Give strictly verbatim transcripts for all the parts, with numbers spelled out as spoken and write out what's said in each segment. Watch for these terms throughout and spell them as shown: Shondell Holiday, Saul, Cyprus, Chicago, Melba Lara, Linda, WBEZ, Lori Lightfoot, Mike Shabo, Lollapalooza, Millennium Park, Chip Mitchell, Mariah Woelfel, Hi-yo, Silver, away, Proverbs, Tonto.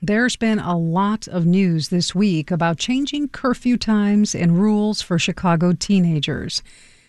There's been a lot of news this week about changing curfew times and rules for Chicago teenagers.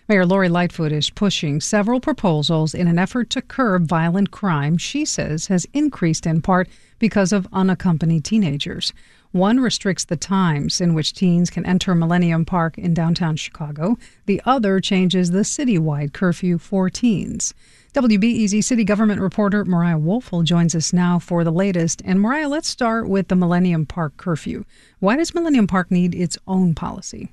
Mayor Lori Lightfoot is pushing several proposals in an effort to curb violent crime she says has increased in part because of unaccompanied teenagers. One restricts the times in which teens can enter Millennium Park in downtown Chicago. The other changes the citywide curfew for teens. W B E Z City Government reporter Mariah Woelfel joins us now for the latest. And Mariah, let's start with the Millennium Park curfew. Why does Millennium Park need its own policy?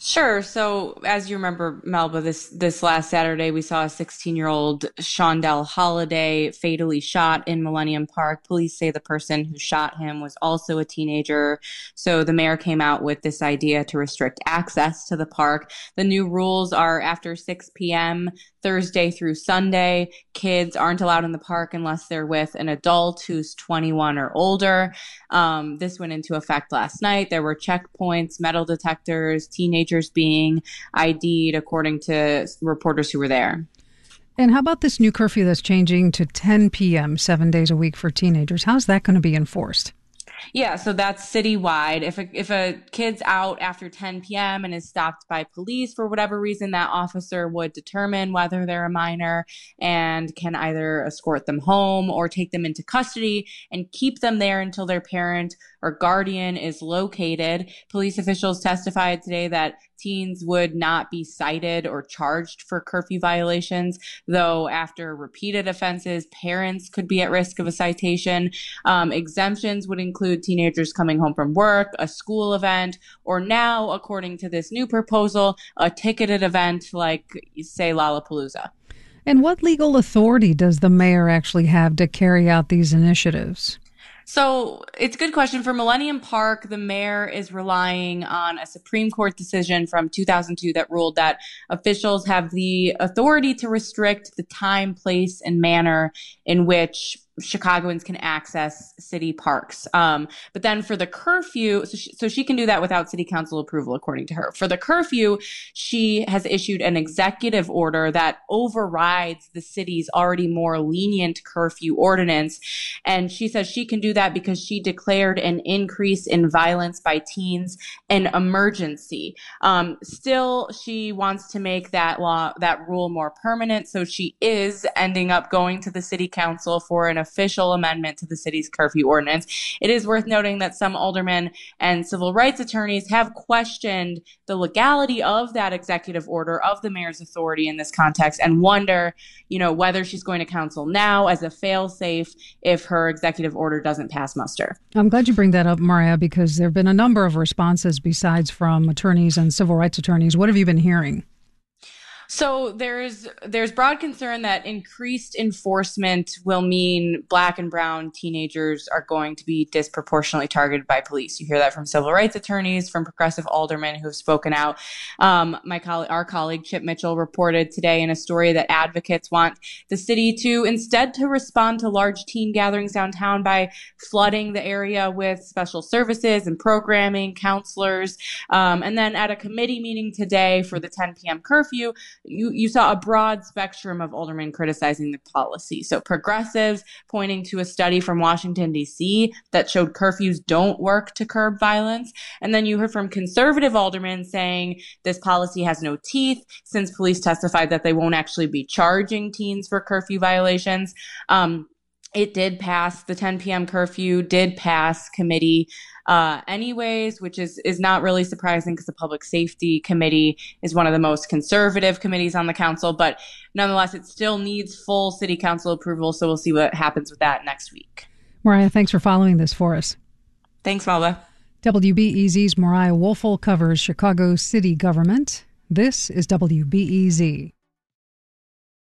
Sure. So as you remember, Melba, this, this last Saturday, we saw a sixteen-year-old Shondell Holiday fatally shot in Millennium Park. Police say the person who shot him was also a teenager. So the mayor came out with this idea to restrict access to the park. The new rules are after six p.m. Thursday through Sunday, kids aren't allowed in the park unless they're with an adult who's twenty-one or older. Um, this went into effect last night. There were checkpoints, metal detectors, teenagers being I D'd, according to reporters who were there. And how about this new curfew that's changing to ten p.m. seven days a week for teenagers? How's that going to be enforced? Yeah, so that's citywide. If a, if a kid's out after ten p.m. and is stopped by police for whatever reason, that officer would determine whether they're a minor and can either escort them home or take them into custody and keep them there until their parent or guardian is located. Police officials testified today that teens would not be cited or charged for curfew violations, though after repeated offenses, parents could be at risk of a citation. Um, exemptions would include teenagers coming home from work, a school event, or now, according to this new proposal, a ticketed event like, say, Lollapalooza. And what legal authority does the mayor actually have to carry out these initiatives? So it's a good question. For Millennium Park, the mayor is relying on a Supreme Court decision from two thousand two that ruled that officials have the authority to restrict the time, place, and manner in which Chicagoans can access city parks. Um, but then for the curfew, so she, so she can do that without city council approval, according to her. For the curfew, she has issued an executive order that overrides the city's already more lenient curfew ordinance. And she says she can do that because she declared an increase in violence by teens an emergency. Um, still, she wants to make that law, that rule more permanent. So she is ending up going to the city council for an official amendment to the city's curfew ordinance. It is worth noting that some aldermen and civil rights attorneys have questioned the legality of that executive order, of the mayor's authority in this context, and wonder, you know, whether she's going to council now as a fail-safe if her executive order doesn't pass muster. I'm glad you bring that up, Mariah, because there have been a number of responses besides from attorneys and civil rights attorneys. What have you been hearing? So there's there's broad concern that increased enforcement will mean black and brown teenagers are going to be disproportionately targeted by police. You hear that from civil rights attorneys, from progressive aldermen who have spoken out. Um, my colleague, our colleague Chip Mitchell, reported today in a story that advocates want the city to instead to respond to large teen gatherings downtown by flooding the area with special services and programming, counselors, um, and then at a committee meeting today for the ten p.m. curfew. You, you saw a broad spectrum of aldermen criticizing the policy. So progressives pointing to a study from Washington, D C that showed curfews don't work to curb violence. And then you heard from conservative aldermen saying this policy has no teeth since police testified that they won't actually be charging teens for curfew violations. Um, it did pass. The ten p.m. curfew did pass committee Uh, anyways, which is, is not really surprising because the Public Safety Committee is one of the most conservative committees on the council. But nonetheless, it still needs full city council approval. So we'll see what happens with that next week. Mariah, thanks for following this for us. Thanks, Melba. W B E Z's Mariah Woelfel covers Chicago city government. This is W B E Z.